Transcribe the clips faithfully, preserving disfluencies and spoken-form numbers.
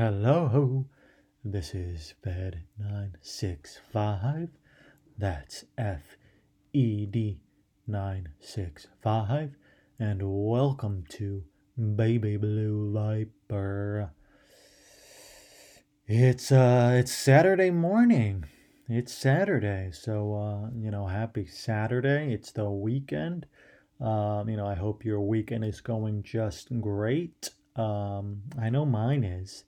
Hello, this is Fed nine six five, that's F E D nine six five, and welcome to Baby Blue Viper. It's, uh, it's Saturday morning, it's Saturday, so, uh, you know, happy Saturday, it's the weekend, um, you know, I hope your weekend is going just great, um, I know mine is.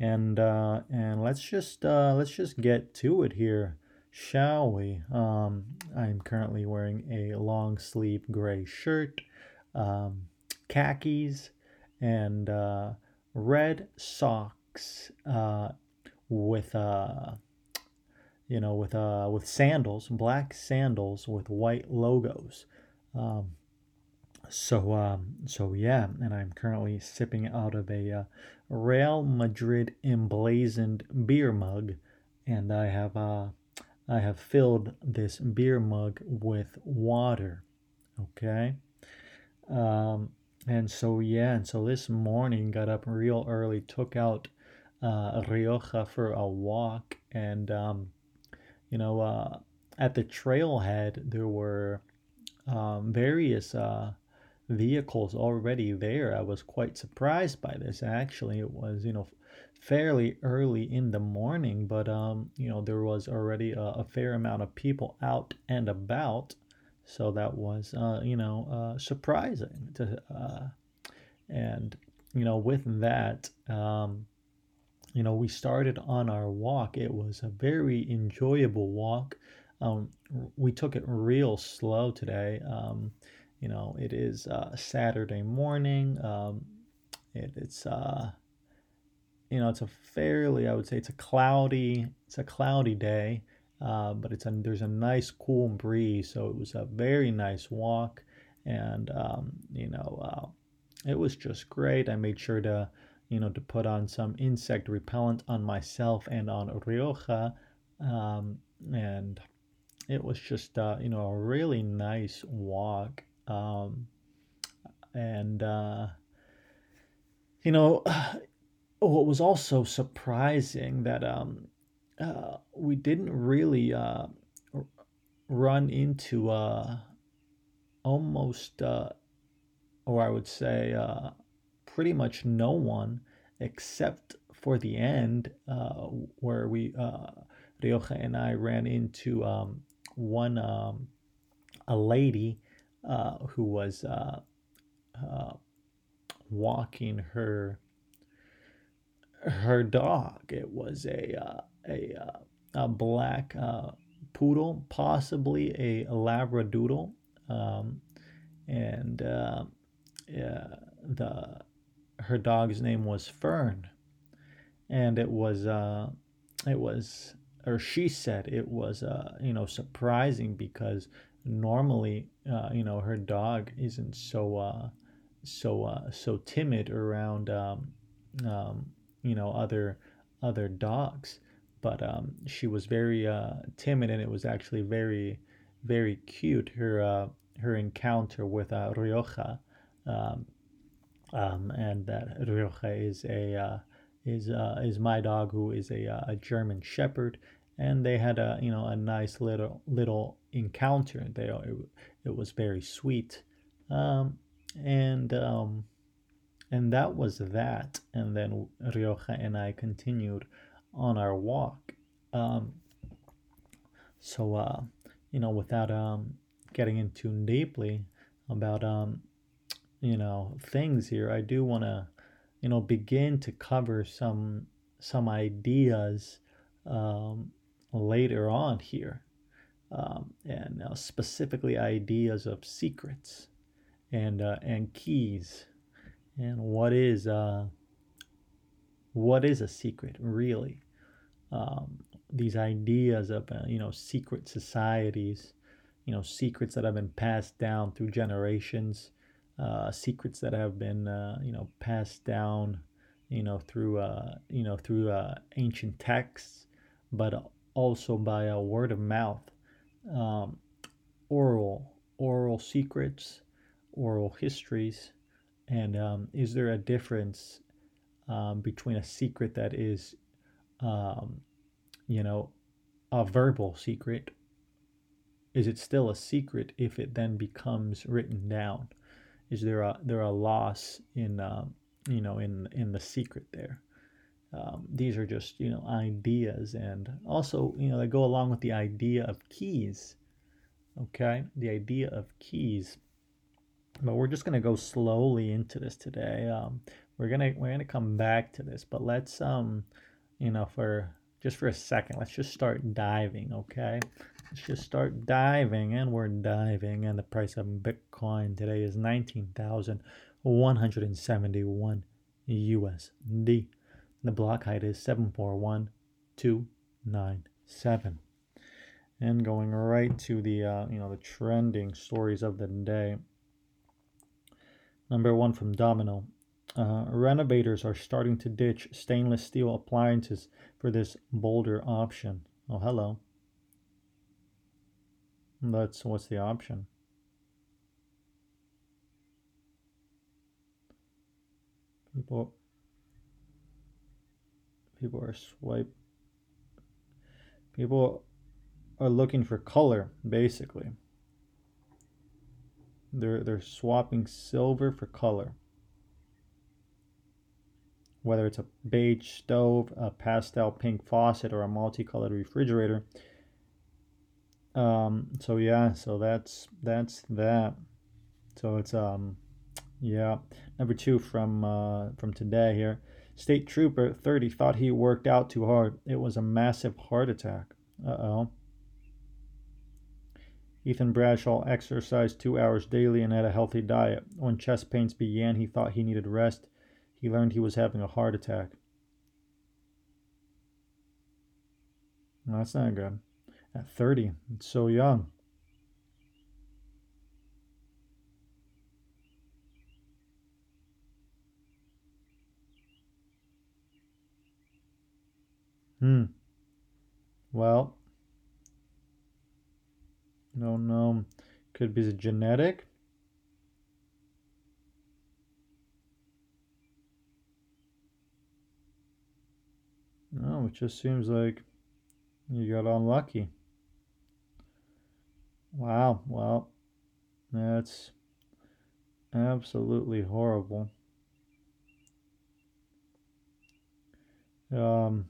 And uh, and let's just uh, let's just get to it here, shall we? Um, I'm currently wearing a long sleeve gray shirt, um, khakis, and uh, red socks uh, with uh, you know with uh, with sandals, black sandals with white logos. Um, So, um, so yeah, and I'm currently sipping out of a uh, Real Madrid emblazoned beer mug, and I have, uh, I have filled this beer mug with water, okay? Um, and so, yeah, and so this morning, got up real early, took out uh, Rioja for a walk, and, um, you know, uh, at the trailhead, there were um, various, uh, vehicles already there. I was quite surprised by this. Actually, it was, you know, fairly early in the morning, but, um, you know, there was already a, a fair amount of people out and about. So that was, uh, you know, uh, surprising. To, uh, and, you know, with that, um, you know, we started on our walk. It was a very enjoyable walk. Um, we took it real slow today. Um, You know, it is uh, Saturday morning. Um, it, it's uh, you know, it's a fairly, I would say, it's a cloudy, it's a cloudy day, uh, but it's a, there's a nice cool breeze, so it was a very nice walk, and um, you know, uh, it was just great. I made sure to, you know, to put on some insect repellent on myself and on Rioja, um, and it was just uh, you know, a really nice walk. Um, and, uh, you know, what was also surprising that, um, uh, we didn't really, uh, run into, uh, almost, uh, or I would say, uh, pretty much no one except for the end, uh, where we, uh, Rioja and I ran into, um, one, um, a lady, Uh, who was uh, uh, walking her her dog. It was a uh, a uh, a black uh, poodle, possibly a Labradoodle, um, and uh, yeah, the her dog's name was Fern, and it was uh, it was or she said it was uh, you know, surprising because normally, uh, you know, her dog isn't so, uh, so, uh, so timid around, um, um, you know, other, other dogs, but, um, she was very, uh, timid, and it was actually very, very cute, her, uh, her encounter with, uh, Rioja, um, um, and that Rioja is a, uh, is, uh, is my dog, who is a, a German shepherd, and they had a, you know, a nice little, little encounter. They, it, it was very sweet. Um, and, um, and that was that. And then Rioja and I continued on our walk. Um, so, uh, you know, without, um, getting into deeply about, um, you know, things here, I do want to, you know, begin to cover some, some ideas, um, later on here, um, and uh, specifically ideas of secrets and uh, and keys, and what is uh what is a secret really? Um, these ideas of uh, you know, secret societies, you know, secrets that have been passed down through generations, uh, secrets that have been uh, you know, passed down, you know, through uh, you know, through uh, ancient texts, but also by a word of mouth, um, oral, oral secrets, oral histories, and um, is there a difference um, between a secret that is, um, you know, a verbal secret. Is it still a secret if it then becomes written down? Is there a there a loss in um, you know in in the secret there? Um, these are just you know ideas, and also you know they go along with the idea of keys. Okay, the idea of keys. But we're just gonna go slowly into this today. Um, we're gonna we're gonna come back to this, but let's um you know for just for a second, let's just start diving. Okay. Let's just start diving, and we're diving, and the price of Bitcoin today is nineteen thousand one hundred seventy-one U S D. The block height is seven four one two nine seven. And going right to the uh, you know the trending stories of the day. Number one from Domino. Uh, renovators are starting to ditch stainless steel appliances for this bolder option. Oh, hello. That's what's the option. People, people are swipe. People are looking for color, basically. They're they're swapping silver for color. Whether it's a beige stove, a pastel pink faucet, or a multicolored refrigerator. Um, so yeah, so that's, that's that. So it's, um, yeah. Number two from, uh, from today here, state trooper thirty thought he worked out too hard. It was a massive heart attack. Uh-oh. Ethan Bradshaw exercised two hours daily and had a healthy diet. When chest pains began, he thought he needed rest. He learned he was having a heart attack. No, that's not good. At thirty, it's so young. Hmm. Well, no, no. Could be genetic. No, it just seems like you got unlucky. Wow, well, that's absolutely horrible. Um,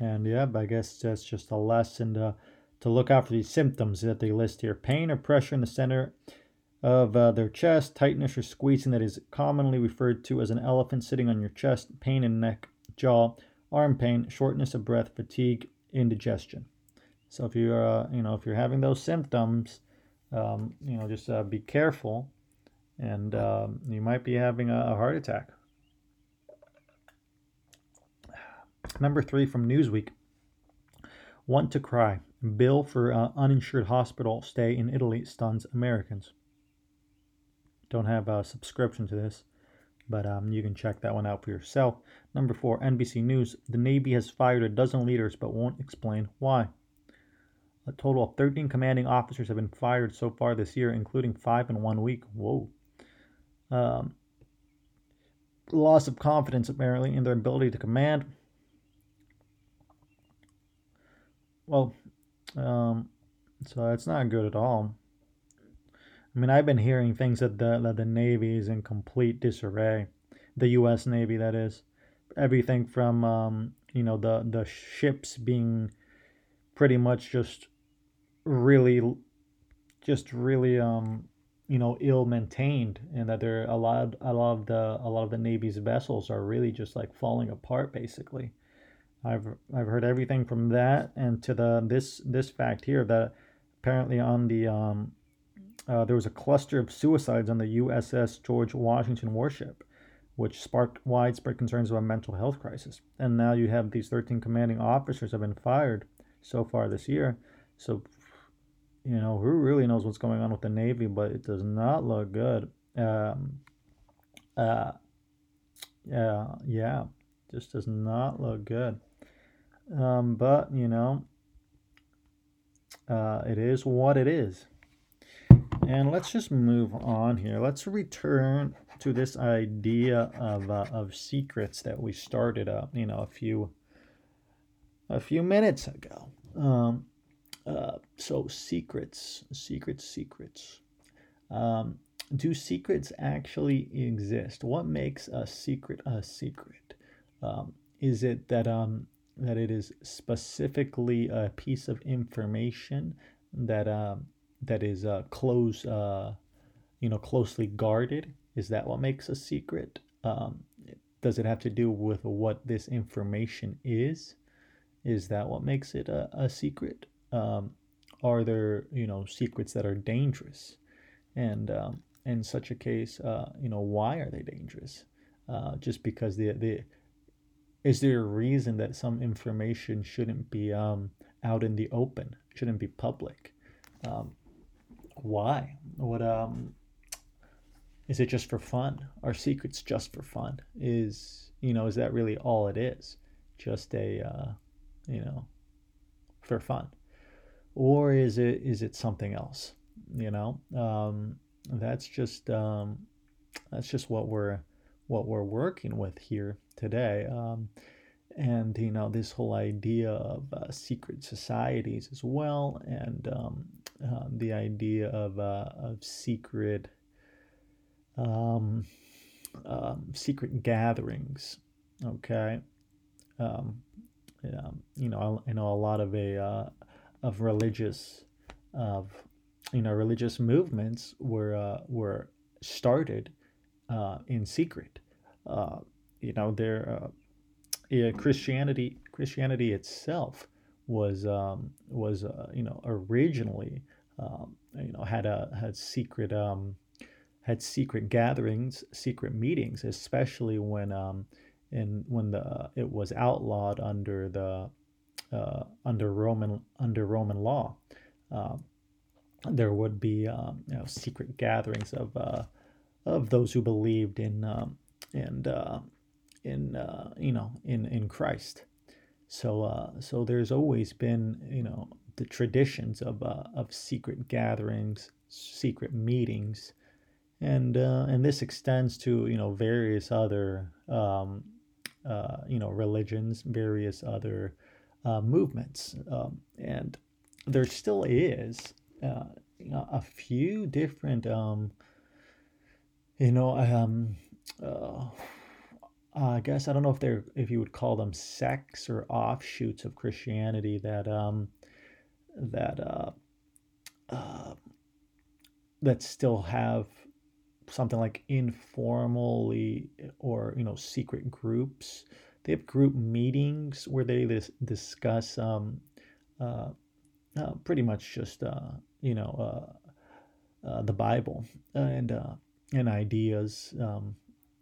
and yeah, I guess that's just a lesson to, to look out for these symptoms that they list here. Pain or pressure in the center of uh, their chest, tightness or squeezing that is commonly referred to as an elephant sitting on your chest, pain in neck, jaw, arm pain, shortness of breath, fatigue, indigestion. So if you're, uh, you know, if you're having those symptoms, um, you know, just uh, be careful, and um, you might be having a heart attack. Number three from Newsweek. Want to cry? Bill for uh, uninsured hospital stay in Italy stuns Americans. Don't have a subscription to this, but um, you can check that one out for yourself. Number four, N B C News. The Navy has fired a dozen leaders, but won't explain why. A total of thirteen commanding officers have been fired so far this year, including five in one week. Whoa. Um, loss of confidence, apparently, in their ability to command. Well, um, so that's not good at all. I mean, I've been hearing things that the, that the Navy is in complete disarray. The U S Navy, that is. Everything from, um, you know, the, the ships being pretty much just really just really um you know ill maintained, and that there a lot of, a lot of the a lot of the Navy's vessels are really just like falling apart, basically. I've i've heard everything from that and to the this this fact here that apparently on the um uh, there was a cluster of suicides on the U S S George Washington warship, which sparked widespread concerns about mental health crisis. And now you have these thirteen commanding officers have been fired so far this year. So, you know, who really knows what's going on with the Navy, but it does not look good. Um, uh, yeah, yeah, just does not look good. Um, but, you know, uh, it is what it is. And let's just move on here. Let's return to this idea of uh, of secrets that we started up, you know, a few a few minutes ago. Um, uh, so secrets, secrets, secrets. Um, do secrets actually exist? What makes a secret a secret? Um, is it that um that it is specifically a piece of information that um that is uh close uh you know closely guarded? Is that what makes a secret? Um, does it have to do with what this information is? Is that what makes it a, a secret? Um, are there you know secrets that are dangerous? And um, in such a case, uh, you know, why are they dangerous? Uh, just because the the is there a reason that some information shouldn't be um, out in the open, shouldn't be public? Um, why? What um, is it just for fun? Are secrets just for fun? Is you know is that really all it is? Just a uh, you know for fun, or is it is it something else? You know, um, that's just um, that's just what we're what we're working with here today, um, and you know this whole idea of uh, secret societies as well, and um, uh, the idea of uh, of secret um, um, secret gatherings. Okay, um, yeah, you know I, I know a lot of a uh, of religious of You know, religious movements were uh, were started uh, in secret. Uh, you know, their uh, yeah, Christianity Christianity itself was um, was uh, you know originally um, you know had a had secret um, had secret gatherings, secret meetings, especially when um in when the uh, it was outlawed under the uh, under Roman under Roman law. Uh, There would be um, you know, secret gatherings of uh, of those who believed in um, and uh, in uh, you know in, in Christ. So uh, so there's always been you know the traditions of uh, of secret gatherings, secret meetings, and uh, and this extends to you know various other um, uh, you know religions, various other uh, movements, um, and there still is. Uh, you know, a few different, um, you know, um, uh, I guess I don't know if they're if you would call them sects or offshoots of Christianity that um, that uh, uh, that still have something like informally or you know secret groups. They have group meetings where they dis- discuss um, uh, uh, pretty much just uh, you know, uh, uh, the Bible and uh, and ideas, um,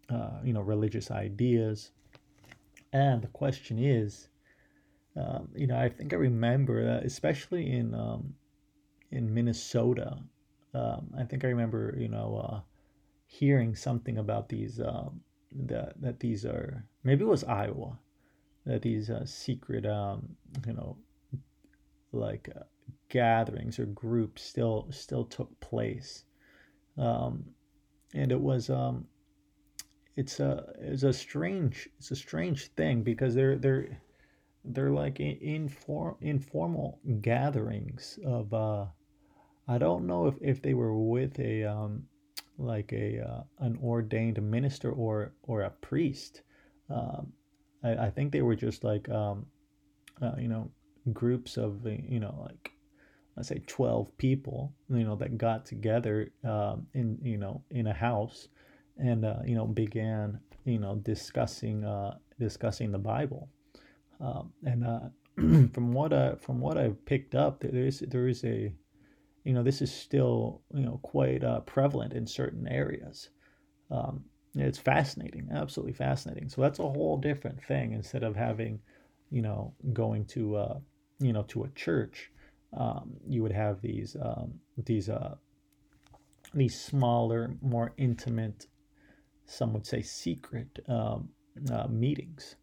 uh, you know, religious ideas. And the question is, um, you know, I think I remember that, especially in um, in Minnesota. Um, I think I remember, you know, uh, hearing something about these uh, that that these are maybe it was Iowa that these uh, secret, um, you know, like. Uh, gatherings or groups still still took place, um, and it was um, it's a it's a strange it's a strange thing because they're they're they're like inform informal gatherings of uh, I don't know if, if they were with a um, like a uh, an ordained minister or or a priest. Um, I, I think they were just like um, uh, you know groups of you know like. Let's say twelve people, you know, that got together um, in, you know, in a house, and uh, you know, began, you know, discussing, uh, discussing the Bible, um, and uh, from what I, from what I've picked up, there is, there is a, you know, this is still, you know, quite uh, prevalent in certain areas. Um, it's fascinating, absolutely fascinating. So that's a whole different thing instead of having, you know, going to, uh, you know, to a church. Um, you would have these um, these uh, these smaller, more intimate, some would say secret um, uh, meetings.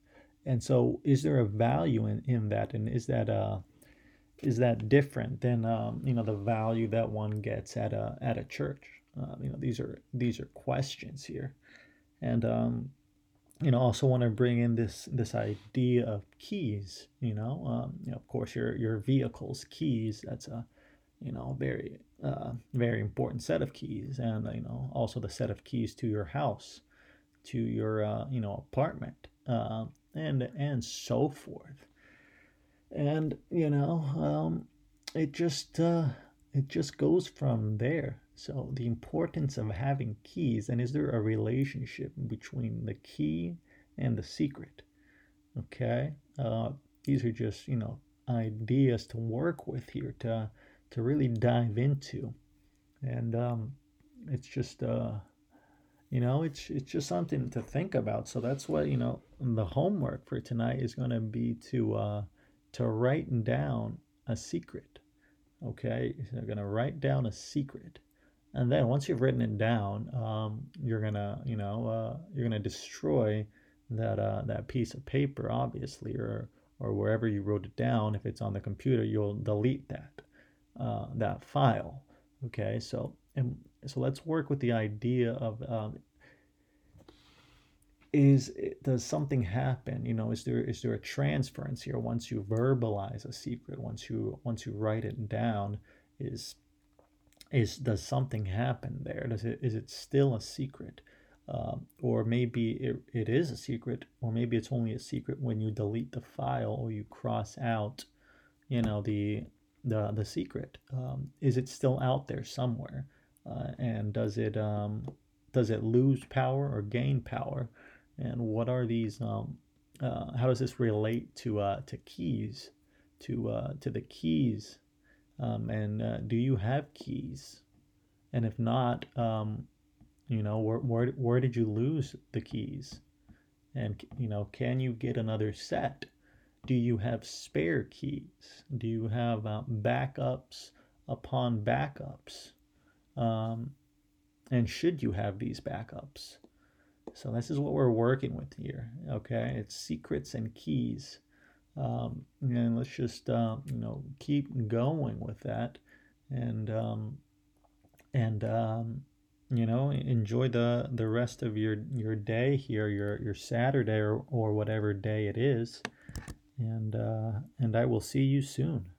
And so, is there a value in, in that? And is that uh, is that different than um, you know the value that one gets at a at a church? Um, you know, these are these are questions here. And, um, you know, also want to bring in this this idea of keys, you know, um, you know, of course, your your vehicle's keys. That's a, you know, very, uh, very important set of keys. And, you know, also the set of keys to your house, to your, uh, you know, apartment, um, and and so forth. And, you know, um, it just uh, it just goes from there. So the importance of having keys, and is there a relationship between the key and the secret? Okay, uh, these are just, you know, ideas to work with here, to to really dive into. And um, it's just, uh, you know, it's it's just something to think about. So that's what, you know, the homework for tonight is going to be to uh, to write down a secret. Okay, so you're going to write down a secret. And then once you've written it down, um, you're gonna, you know, uh, you're gonna destroy that uh, that piece of paper, obviously, or or wherever you wrote it down. If it's on the computer, you'll delete that uh, that file. Okay, so and so let's work with the idea of um, is it, does something happen? You know, is there is there a transference here once you verbalize a secret? Once you once you write it down, is Is does something happen there? Does it is it still a secret, um, or maybe it, it is a secret, or maybe it's only a secret when you delete the file or you cross out, you know, the the the secret. Um, is it still out there somewhere, uh, and does it um, does it lose power or gain power, and what are these? Um, uh, how does this relate to uh, to keys, to uh, to the keys? Um, and uh, do you have keys? And if not, um, you know, where, where where did you lose the keys? And, you know, can you get another set? Do you have spare keys? Do you have uh, backups upon backups? Um, and should you have these backups? So this is what we're working with here. Okay, it's secrets and keys. Um, and let's just, uh, you know, keep going with that and, um, and, um, you know, enjoy the, the rest of your, your day here, your, your Saturday or, or whatever day it is. And, uh, and I will see you soon.